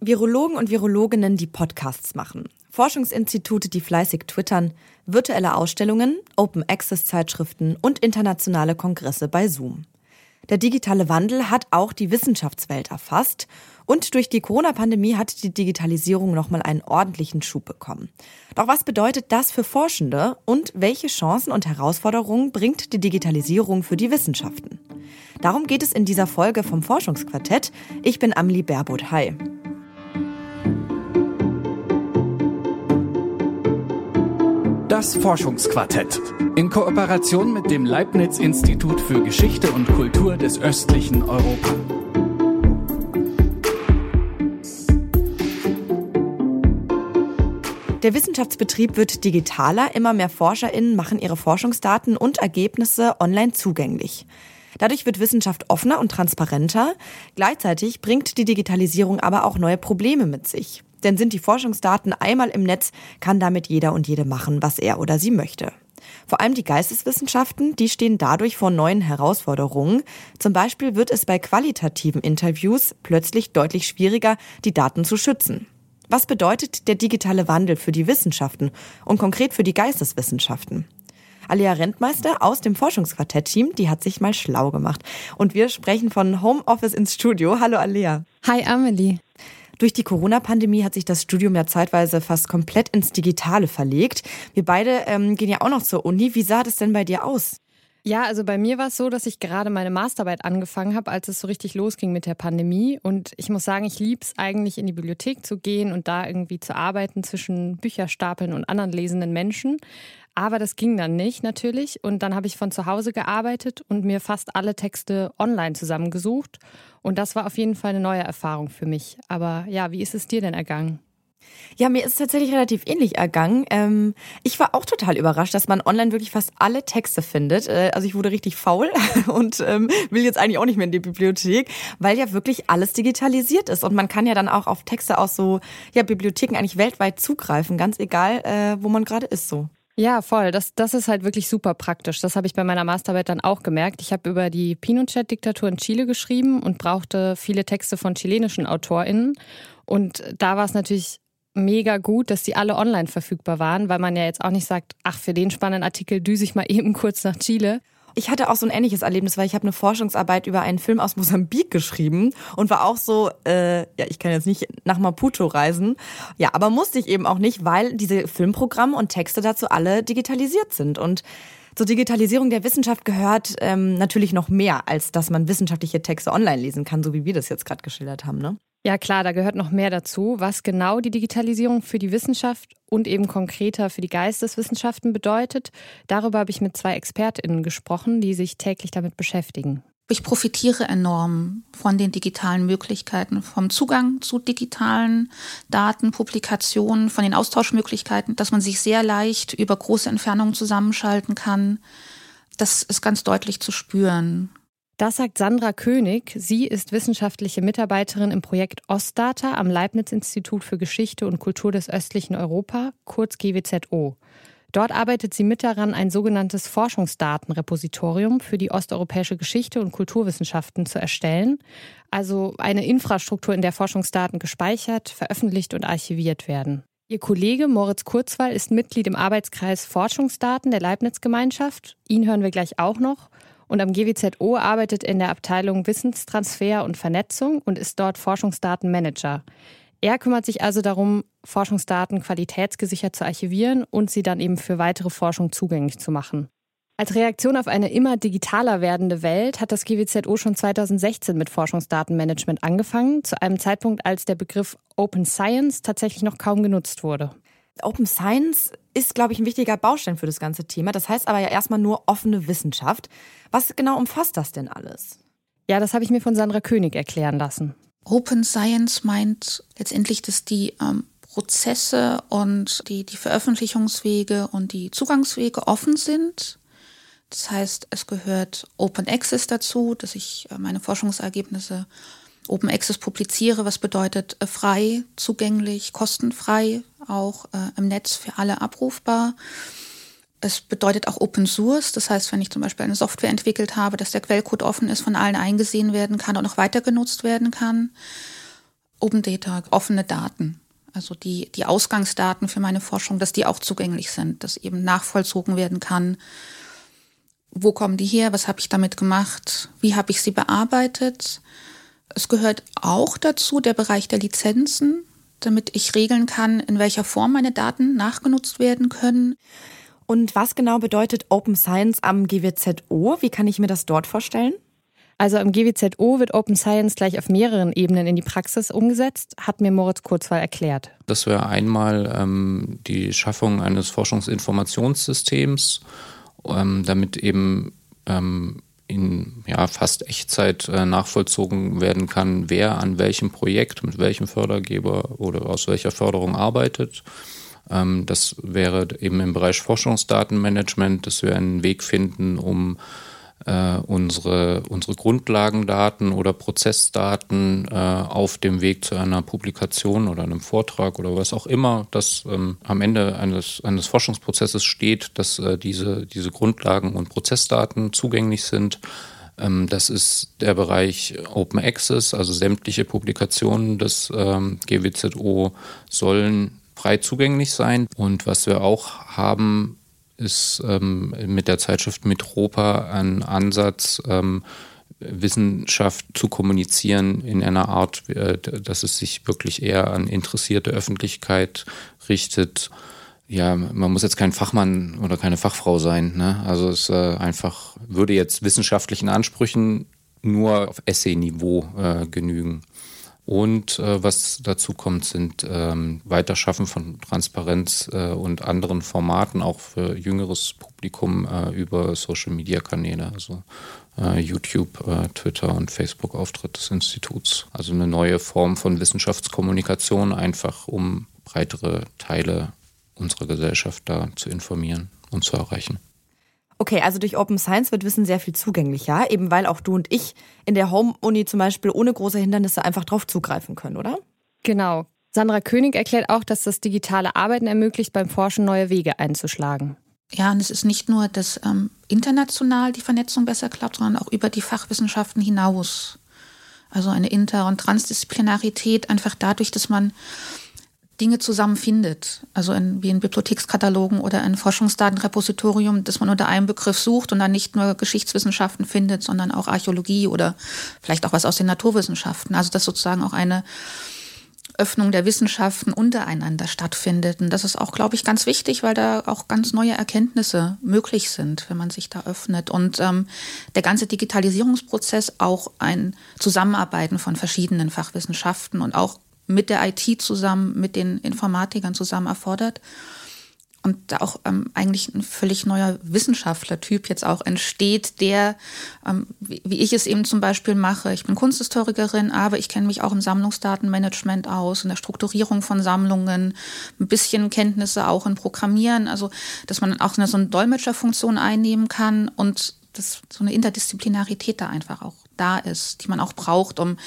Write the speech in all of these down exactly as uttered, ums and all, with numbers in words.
Virologen und Virologinnen, die Podcasts machen, Forschungsinstitute, die fleißig twittern, virtuelle Ausstellungen, Open-Access-Zeitschriften und internationale Kongresse bei Zoom. Der digitale Wandel hat auch die Wissenschaftswelt erfasst und durch die Corona-Pandemie hat die Digitalisierung nochmal einen ordentlichen Schub bekommen. Doch was bedeutet das für Forschende und welche Chancen und Herausforderungen bringt die Digitalisierung für die Wissenschaften? Darum geht es in dieser Folge vom Forschungsquartett. Ich bin Amelie Berboth-Heyn. Das Forschungsquartett in Kooperation mit dem Leibniz-Institut für Geschichte und Kultur des östlichen Europa. Der Wissenschaftsbetrieb wird digitaler, immer mehr ForscherInnen machen ihre Forschungsdaten und Ergebnisse online zugänglich. Dadurch wird Wissenschaft offener und transparenter. Gleichzeitig bringt die Digitalisierung aber auch neue Probleme mit sich. Denn sind die Forschungsdaten einmal im Netz, kann damit jeder und jede machen, was er oder sie möchte. Vor allem die Geisteswissenschaften, die stehen dadurch vor neuen Herausforderungen. Zum Beispiel wird es bei qualitativen Interviews plötzlich deutlich schwieriger, die Daten zu schützen. Was bedeutet der digitale Wandel für die Wissenschaften und konkret für die Geisteswissenschaften? Alea Rentmeister aus dem Forschungsquartett-Team, die hat sich mal schlau gemacht. Und wir sprechen von Homeoffice ins Studio. Hallo Alea. Hi Amelie. Durch die Corona-Pandemie hat sich das Studium ja zeitweise fast komplett ins Digitale verlegt. Wir beide ähm, gehen ja auch noch zur Uni. Wie sah das denn bei dir aus? Ja, also bei mir war es so, dass ich gerade meine Masterarbeit angefangen habe, als es so richtig losging mit der Pandemie. Und ich muss sagen, ich liebe es eigentlich, in die Bibliothek zu gehen und da irgendwie zu arbeiten zwischen Bücherstapeln und anderen lesenden Menschen. Aber das ging dann nicht natürlich und dann habe ich von zu Hause gearbeitet und mir fast alle Texte online zusammengesucht und das war auf jeden Fall eine neue Erfahrung für mich. Aber ja, wie ist es dir denn ergangen? Ja, mir ist es tatsächlich relativ ähnlich ergangen. Ähm, ich war auch total überrascht, dass man online wirklich fast alle Texte findet. Äh, also ich wurde richtig faul und ähm, will jetzt eigentlich auch nicht mehr in die Bibliothek, weil ja wirklich alles digitalisiert ist. Und man kann ja dann auch auf Texte aus so ja, Bibliotheken eigentlich weltweit zugreifen, ganz egal, äh, wo man gerade ist so. Ja, voll. Das, das ist halt wirklich super praktisch. Das habe ich bei meiner Masterarbeit dann auch gemerkt. Ich habe über die Pinochet-Diktatur in Chile geschrieben und brauchte viele Texte von chilenischen AutorInnen. Und da war es natürlich mega gut, dass die alle online verfügbar waren, weil man ja jetzt auch nicht sagt, ach, für den spannenden Artikel düse ich mal eben kurz nach Chile. Ich hatte auch so ein ähnliches Erlebnis, weil ich habe eine Forschungsarbeit über einen Film aus Mosambik geschrieben und war auch so, äh, ja, ich kann jetzt nicht nach Maputo reisen. Ja, aber musste ich eben auch nicht, weil diese Filmprogramme und Texte dazu alle digitalisiert sind. Und zur Digitalisierung der Wissenschaft gehört ähm, natürlich noch mehr, als dass man wissenschaftliche Texte online lesen kann, so wie wir das jetzt gerade geschildert haben, ne? Ja klar, da gehört noch mehr dazu, was genau die Digitalisierung für die Wissenschaft und eben konkreter für die Geisteswissenschaften bedeutet. Darüber habe ich mit zwei ExpertInnen gesprochen, die sich täglich damit beschäftigen. Ich profitiere enorm von den digitalen Möglichkeiten, vom Zugang zu digitalen Daten, Publikationen, von den Austauschmöglichkeiten, dass man sich sehr leicht über große Entfernungen zusammenschalten kann. Das ist ganz deutlich zu spüren. Das sagt Sandra König. Sie ist wissenschaftliche Mitarbeiterin im Projekt Ostdata am Leibniz-Institut für Geschichte und Kultur des östlichen Europa, kurz G W Z O. Dort arbeitet sie mit daran, ein sogenanntes Forschungsdatenrepositorium für die osteuropäische Geschichte und Kulturwissenschaften zu erstellen. Also eine Infrastruktur, in der Forschungsdaten gespeichert, veröffentlicht und archiviert werden. Ihr Kollege Moritz Kurzwall ist Mitglied im Arbeitskreis Forschungsdaten der Leibniz-Gemeinschaft. Ihn hören wir gleich auch noch. Und am G W Z O arbeitet in der Abteilung Wissenstransfer und Vernetzung und ist dort Forschungsdatenmanager. Er kümmert sich also darum, Forschungsdaten qualitätsgesichert zu archivieren und sie dann eben für weitere Forschung zugänglich zu machen. Als Reaktion auf eine immer digitaler werdende Welt hat das G W Z O schon zweitausendsechzehn mit Forschungsdatenmanagement angefangen, zu einem Zeitpunkt, als der Begriff Open Science tatsächlich noch kaum genutzt wurde. Open Science ist, glaube ich, ein wichtiger Baustein für das ganze Thema. Das heißt aber ja erstmal nur offene Wissenschaft. Was genau umfasst das denn alles? Ja, das habe ich mir von Sandra König erklären lassen. Open Science meint letztendlich, dass die ähm, Prozesse und die, die Veröffentlichungswege und die Zugangswege offen sind. Das heißt, es gehört Open Access dazu, dass ich äh, meine Forschungsergebnisse Open Access publiziere, was bedeutet äh, frei, zugänglich, kostenfrei, auch äh, im Netz für alle abrufbar. Es bedeutet auch Open Source, das heißt, wenn ich zum Beispiel eine Software entwickelt habe, dass der Quellcode offen ist, von allen eingesehen werden kann und auch weiter genutzt werden kann. Open Data, offene Daten, also die, die Ausgangsdaten für meine Forschung, dass die auch zugänglich sind, dass eben nachvollzogen werden kann, wo kommen die her, was habe ich damit gemacht, wie habe ich sie bearbeitet. Es gehört auch dazu der Bereich der Lizenzen, damit ich regeln kann, in welcher Form meine Daten nachgenutzt werden können. Und was genau bedeutet Open Science am G W Z O? Wie kann ich mir das dort vorstellen? Also im G W Z O wird Open Science gleich auf mehreren Ebenen in die Praxis umgesetzt, hat mir Moritz Kurzwall erklärt. Das wäre einmal ähm, die Schaffung eines Forschungsinformationssystems, ähm, damit eben ähm, in ja, fast Echtzeit äh, nachvollzogen werden kann, wer an welchem Projekt, mit welchem Fördergeber oder aus welcher Förderung arbeitet. Ähm, das wäre eben im Bereich Forschungsdatenmanagement, dass wir einen Weg finden, um Äh, unsere, unsere Grundlagendaten oder Prozessdaten äh, auf dem Weg zu einer Publikation oder einem Vortrag oder was auch immer, das ähm, am Ende eines, eines Forschungsprozesses steht, dass äh, diese, diese Grundlagen und Prozessdaten zugänglich sind. Ähm, das ist der Bereich Open Access, also sämtliche Publikationen des ähm, G W Z O sollen frei zugänglich sein. Und was wir auch haben, ist ähm, mit der Zeitschrift Mitropa ein Ansatz, ähm, Wissenschaft zu kommunizieren in einer Art, äh, dass es sich wirklich eher an interessierte Öffentlichkeit richtet. Ja, man muss jetzt kein Fachmann oder keine Fachfrau sein, ne? Also es äh, einfach würde jetzt wissenschaftlichen Ansprüchen nur auf Essay-Niveau äh, genügen. Und äh, was dazu kommt, sind ähm, Weiterschaffen von Transparenz äh, und anderen Formaten, auch für jüngeres Publikum äh, über Social-Media-Kanäle, also äh, YouTube, äh, Twitter und Facebook-Auftritt des Instituts. Also eine neue Form von Wissenschaftskommunikation, einfach um breitere Teile unserer Gesellschaft da zu informieren und zu erreichen. Okay, also durch Open Science wird Wissen sehr viel zugänglicher, eben weil auch du und ich in der Home-Uni zum Beispiel ohne große Hindernisse einfach drauf zugreifen können, oder? Genau. Sandra König erklärt auch, dass das digitale Arbeiten ermöglicht, beim Forschen neue Wege einzuschlagen. Ja, und es ist nicht nur, dass ähm, international die Vernetzung besser klappt, sondern auch über die Fachwissenschaften hinaus. Also eine Inter- und Transdisziplinarität einfach dadurch, dass man Dinge zusammenfindet, also in, wie in Bibliothekskatalogen oder in Forschungsdatenrepositorium, dass man unter einem Begriff sucht und dann nicht nur Geschichtswissenschaften findet, sondern auch Archäologie oder vielleicht auch was aus den Naturwissenschaften. Also dass sozusagen auch eine Öffnung der Wissenschaften untereinander stattfindet. Und das ist auch, glaube ich, ganz wichtig, weil da auch ganz neue Erkenntnisse möglich sind, wenn man sich da öffnet. Und ähm, der ganze Digitalisierungsprozess auch ein Zusammenarbeiten von verschiedenen Fachwissenschaften und auch mit der I T zusammen, mit den Informatikern zusammen erfordert. Und da auch ähm, eigentlich ein völlig neuer Wissenschaftlertyp jetzt auch entsteht, der, ähm, wie, wie ich es eben zum Beispiel mache, ich bin Kunsthistorikerin, aber ich kenne mich auch im Sammlungsdatenmanagement aus, in der Strukturierung von Sammlungen, ein bisschen Kenntnisse auch in Programmieren, also dass man auch so eine Dolmetscherfunktion einnehmen kann und dass so eine Interdisziplinarität da einfach auch da ist, die man auch braucht, um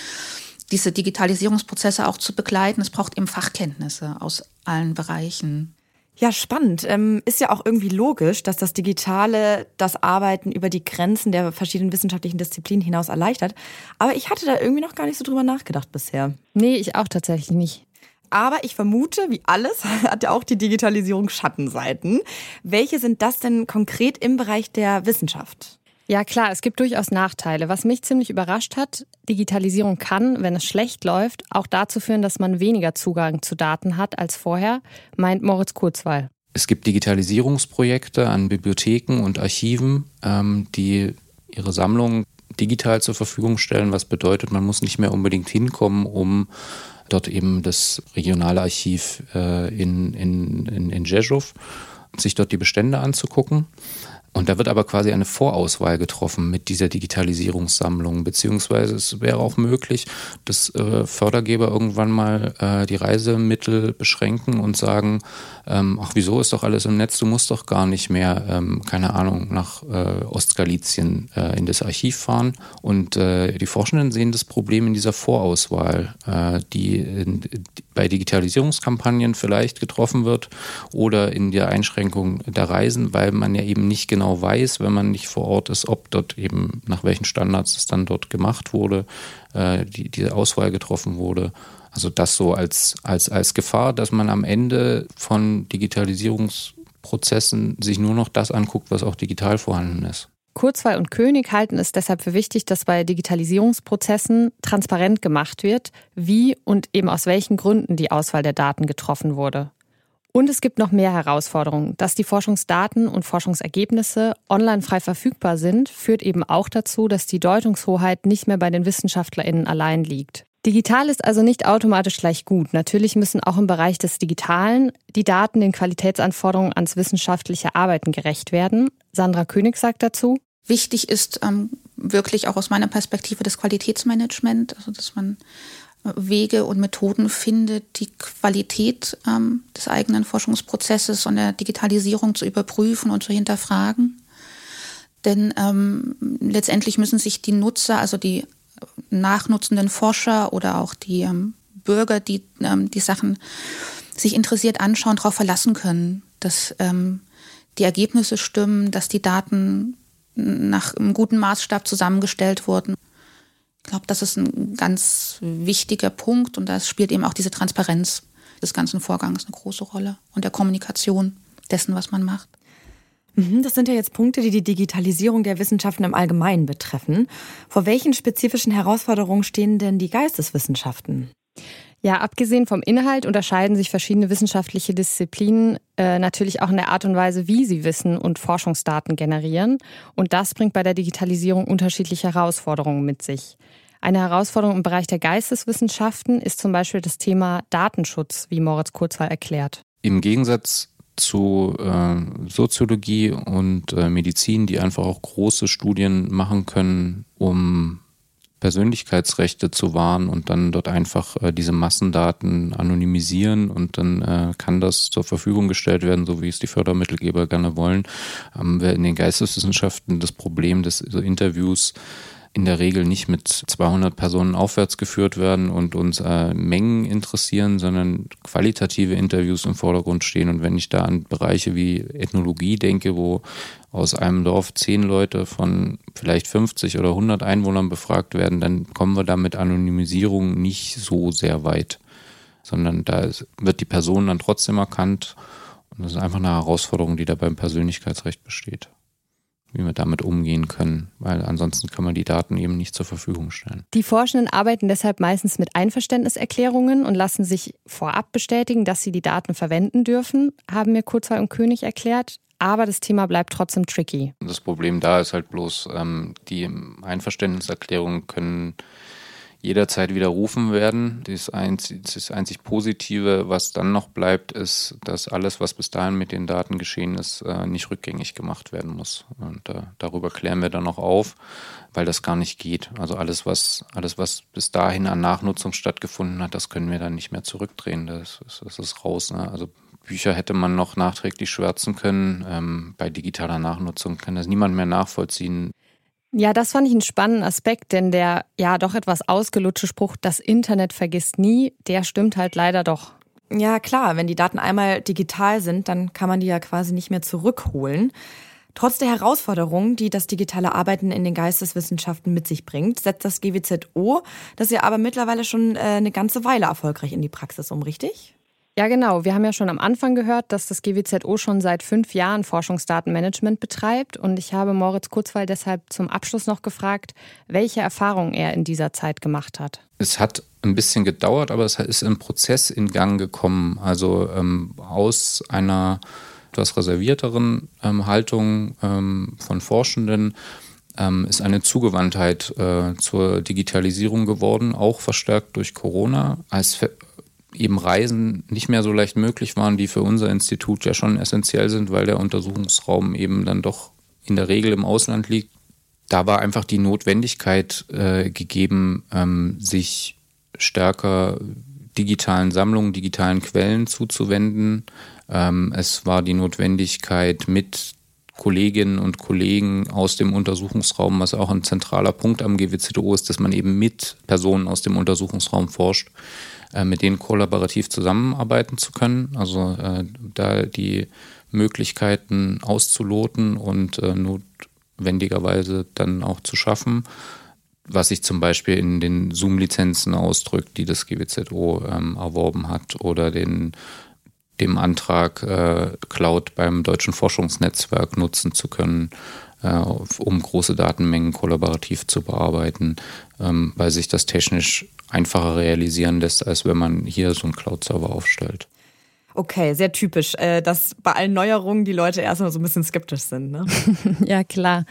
diese Digitalisierungsprozesse auch zu begleiten. Es braucht eben Fachkenntnisse aus allen Bereichen. Ja, spannend. Ist ja auch irgendwie logisch, dass das Digitale das Arbeiten über die Grenzen der verschiedenen wissenschaftlichen Disziplinen hinaus erleichtert. Aber ich hatte da irgendwie noch gar nicht so drüber nachgedacht bisher. Nee, ich auch tatsächlich nicht. Aber ich vermute, wie alles, hat ja auch die Digitalisierung Schattenseiten. Welche sind das denn konkret im Bereich der Wissenschaft? Ja klar, es gibt durchaus Nachteile. Was mich ziemlich überrascht hat, Digitalisierung kann, wenn es schlecht läuft, auch dazu führen, dass man weniger Zugang zu Daten hat als vorher, meint Moritz Kurzwall. Es gibt Digitalisierungsprojekte an Bibliotheken und Archiven, ähm, die ihre Sammlungen digital zur Verfügung stellen, was bedeutet, man muss nicht mehr unbedingt hinkommen, um dort eben das regionale Archiv äh, in, in, in, in Rzeszów, sich dort die Bestände anzugucken. Und da wird aber quasi eine Vorauswahl getroffen mit dieser Digitalisierungssammlung, beziehungsweise es wäre auch möglich, dass äh, Fördergeber irgendwann mal äh, die Reisemittel beschränken und sagen, ähm, ach wieso ist doch alles im Netz, du musst doch gar nicht mehr, ähm, keine Ahnung, nach äh, Ostgalizien äh, in das Archiv fahren. Und äh, die Forschenden sehen das Problem in dieser Vorauswahl, äh, die in, bei Digitalisierungskampagnen vielleicht getroffen wird oder in der Einschränkung der Reisen, weil man ja eben nicht genau genau weiß, wenn man nicht vor Ort ist, ob dort eben, nach welchen Standards es dann dort gemacht wurde, äh, die, die Auswahl getroffen wurde. Also das so als, als, als Gefahr, dass man am Ende von Digitalisierungsprozessen sich nur noch das anguckt, was auch digital vorhanden ist. Kurzwall und König halten es deshalb für wichtig, dass bei Digitalisierungsprozessen transparent gemacht wird, wie und eben aus welchen Gründen die Auswahl der Daten getroffen wurde. Und es gibt noch mehr Herausforderungen. Dass die Forschungsdaten und Forschungsergebnisse online frei verfügbar sind, führt eben auch dazu, dass die Deutungshoheit nicht mehr bei den WissenschaftlerInnen allein liegt. Digital ist also nicht automatisch gleich gut. Natürlich müssen auch im Bereich des Digitalen die Daten den Qualitätsanforderungen ans wissenschaftliche Arbeiten gerecht werden. Sandra König sagt dazu: Wichtig ist ähm, wirklich auch aus meiner Perspektive das Qualitätsmanagement, also dass man Wege und Methoden findet, die Qualität ähm, des eigenen Forschungsprozesses und der Digitalisierung zu überprüfen und zu hinterfragen. Denn ähm, letztendlich müssen sich die Nutzer, also die nachnutzenden Forscher oder auch die ähm, Bürger, die ähm, die Sachen sich interessiert anschauen, darauf verlassen können, dass ähm, die Ergebnisse stimmen, dass die Daten nach einem guten Maßstab zusammengestellt wurden. Ich glaube, das ist ein ganz wichtiger Punkt und da spielt eben auch diese Transparenz des ganzen Vorgangs eine große Rolle und der Kommunikation dessen, was man macht. Das sind ja jetzt Punkte, die die Digitalisierung der Wissenschaften im Allgemeinen betreffen. Vor welchen spezifischen Herausforderungen stehen denn die Geisteswissenschaften? Ja, abgesehen vom Inhalt unterscheiden sich verschiedene wissenschaftliche Disziplinen äh, natürlich auch in der Art und Weise, wie sie Wissen und Forschungsdaten generieren. Und das bringt bei der Digitalisierung unterschiedliche Herausforderungen mit sich. Eine Herausforderung im Bereich der Geisteswissenschaften ist zum Beispiel das Thema Datenschutz, wie Moritz Kurzwall erklärt. Im Gegensatz zu äh, Soziologie und äh, Medizin, die einfach auch große Studien machen können, um Persönlichkeitsrechte zu wahren und dann dort einfach äh, diese Massendaten anonymisieren und dann äh, kann das zur Verfügung gestellt werden, so wie es die Fördermittelgeber gerne wollen. Haben wir in den Geisteswissenschaften das Problem, dass so Interviews in der Regel nicht mit zweihundert Personen aufwärts geführt werden und uns äh, Mengen interessieren, sondern qualitative Interviews im Vordergrund stehen. Und wenn ich da an Bereiche wie Ethnologie denke, wo aus einem Dorf zehn Leute von vielleicht fünfzig oder hundert Einwohnern befragt werden, dann kommen wir da mit Anonymisierung nicht so sehr weit, sondern da wird die Person dann trotzdem erkannt. Und das ist einfach eine Herausforderung, die da beim Persönlichkeitsrecht besteht, wie wir damit umgehen können, weil ansonsten kann man die Daten eben nicht zur Verfügung stellen. Die Forschenden arbeiten deshalb meistens mit Einverständniserklärungen und lassen sich vorab bestätigen, dass sie die Daten verwenden dürfen, haben mir Kurzwall und König erklärt. Aber das Thema bleibt trotzdem tricky. Das Problem da ist halt bloß, ähm, die Einverständniserklärungen können jederzeit widerrufen werden. Das einzig, das einzig Positive, was dann noch bleibt, ist, dass alles, was bis dahin mit den Daten geschehen ist, nicht rückgängig gemacht werden muss. Und äh, darüber klären wir dann noch auf, weil das gar nicht geht. Also alles, was alles, was bis dahin an Nachnutzung stattgefunden hat, das können wir dann nicht mehr zurückdrehen. Das, das, das ist raus. Ne? Also Bücher hätte man noch nachträglich schwärzen können. Ähm, bei digitaler Nachnutzung kann das niemand mehr nachvollziehen. Ja, das fand ich einen spannenden Aspekt, denn der ja doch etwas ausgelutschte Spruch, das Internet vergisst nie, der stimmt halt leider doch. Ja klar, wenn die Daten einmal digital sind, dann kann man die ja quasi nicht mehr zurückholen. Trotz der Herausforderungen, die das digitale Arbeiten in den Geisteswissenschaften mit sich bringt, setzt das G W Z O das ja aber mittlerweile schon eine ganze Weile erfolgreich in die Praxis um, richtig? Ja genau, wir haben ja schon am Anfang gehört, dass das G W Z O schon seit fünf Jahren Forschungsdatenmanagement betreibt und ich habe Moritz Kurzwall deshalb zum Abschluss noch gefragt, welche Erfahrungen er in dieser Zeit gemacht hat. Es hat ein bisschen gedauert, aber es ist ein Prozess in Gang gekommen, also ähm, aus einer etwas reservierteren ähm, Haltung ähm, von Forschenden ähm, ist eine Zugewandtheit äh, zur Digitalisierung geworden, auch verstärkt durch Corona, als Ver- eben Reisen nicht mehr so leicht möglich waren, die für unser Institut ja schon essentiell sind, weil der Untersuchungsraum eben dann doch in der Regel im Ausland liegt. Da war einfach die Notwendigkeit äh, gegeben, ähm, sich stärker digitalen Sammlungen, digitalen Quellen zuzuwenden. Ähm, es war die Notwendigkeit, mit Kolleginnen und Kollegen aus dem Untersuchungsraum, was auch ein zentraler Punkt am G W Z O ist, dass man eben mit Personen aus dem Untersuchungsraum forscht, mit denen kollaborativ zusammenarbeiten zu können. Also äh, da die Möglichkeiten auszuloten und äh, notwendigerweise dann auch zu schaffen, was sich zum Beispiel in den Zoom-Lizenzen ausdrückt, die das G W Z O ähm, erworben hat, oder den, dem Antrag, äh, Cloud beim Deutschen Forschungsnetzwerk nutzen zu können, äh, um große Datenmengen kollaborativ zu bearbeiten, ähm, weil sich das technisch einfacher realisieren lässt, als wenn man hier so einen Cloud-Server aufstellt. Okay, sehr typisch, dass bei allen Neuerungen die Leute erstmal so ein bisschen skeptisch sind, ne? Ja, klar.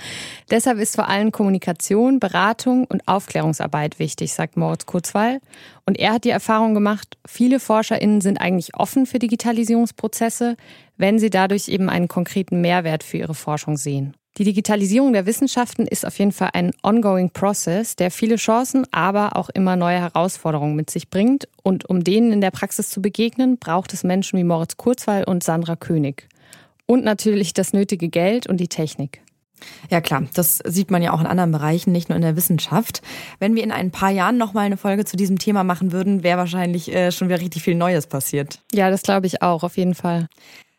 Deshalb ist vor allem Kommunikation, Beratung und Aufklärungsarbeit wichtig, sagt Moritz Kurzwall. Und er hat die Erfahrung gemacht, viele ForscherInnen sind eigentlich offen für Digitalisierungsprozesse, wenn sie dadurch eben einen konkreten Mehrwert für ihre Forschung sehen. Die Digitalisierung der Wissenschaften ist auf jeden Fall ein ongoing process, der viele Chancen, aber auch immer neue Herausforderungen mit sich bringt. Und um denen in der Praxis zu begegnen, braucht es Menschen wie Moritz Kurzwall und Sandra König. Und natürlich das nötige Geld und die Technik. Ja klar, das sieht man ja auch in anderen Bereichen, nicht nur in der Wissenschaft. Wenn wir in ein paar Jahren nochmal eine Folge zu diesem Thema machen würden, wäre wahrscheinlich äh, schon wieder richtig viel Neues passiert. Ja, das glaube ich auch, auf jeden Fall.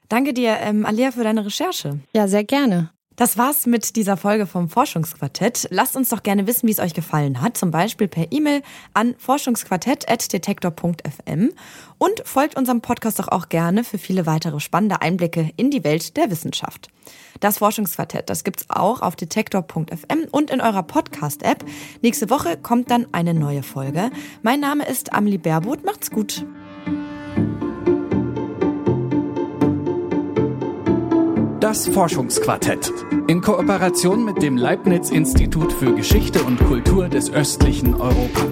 Danke dir, ähm, Alea, für deine Recherche. Ja, sehr gerne. Das war's mit dieser Folge vom Forschungsquartett. Lasst uns doch gerne wissen, wie es euch gefallen hat. Zum Beispiel per E-Mail an forschungsquartett at detektor punkt f m. Und folgt unserem Podcast doch auch gerne für viele weitere spannende Einblicke in die Welt der Wissenschaft. Das Forschungsquartett, das gibt's auch auf detektor punkt f m und in eurer Podcast-App. Nächste Woche kommt dann eine neue Folge. Mein Name ist Amelie Berboth. Macht's gut. Das Forschungsquartett in Kooperation mit dem Leibniz-Institut für Geschichte und Kultur des östlichen Europa.